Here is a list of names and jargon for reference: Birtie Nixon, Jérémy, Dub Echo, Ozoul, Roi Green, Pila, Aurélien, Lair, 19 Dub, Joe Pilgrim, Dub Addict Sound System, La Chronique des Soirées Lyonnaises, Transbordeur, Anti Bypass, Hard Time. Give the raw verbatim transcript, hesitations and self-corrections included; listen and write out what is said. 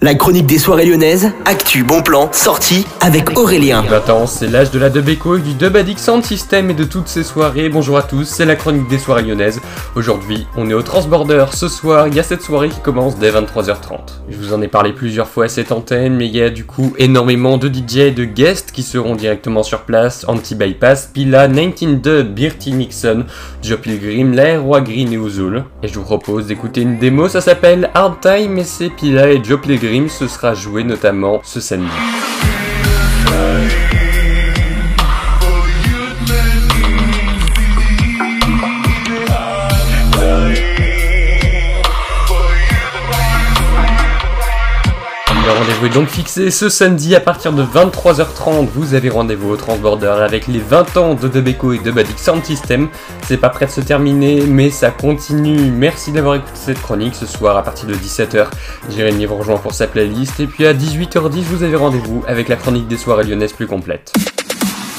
La chronique des soirées lyonnaises, actu, bon plan, sortie avec Aurélien. vingt ans, c'est l'âge de la Dub Echo, du Dub Addict Sound System et de toutes ses soirées. Bonjour à tous, c'est la chronique des soirées lyonnaises. Aujourd'hui, on est au Transbordeur. Ce soir, il y a cette soirée qui commence dès vingt-trois heures trente. Je vous en ai parlé plusieurs fois à cette antenne, mais il y a du coup énormément de D J et de guests qui seront directement sur place. Anti Bypass, Pila, dix-neuf Dub, Birtie Nixon, Joe Pilgrim, Lair, Roi Green et Ozoul. Et je vous propose d'écouter une démo, ça s'appelle Hard Time et c'est Pila et Joe Pilgrim. Ce sera joué notamment ce samedi. Le rendez-vous est donc fixé ce samedi à partir de vingt-trois heures trente. Vous avez rendez-vous au Transbordeur avec les vingt ans de Dub Echo et Dub Addict Sound System. C'est pas près de se terminer, mais ça continue. Merci d'avoir écouté cette chronique. Ce soir, à partir de dix-sept heures, Jérémy vous rejoint pour sa playlist. Et puis à dix-huit heures dix, vous avez rendez-vous avec la chronique des soirées lyonnaises plus complète.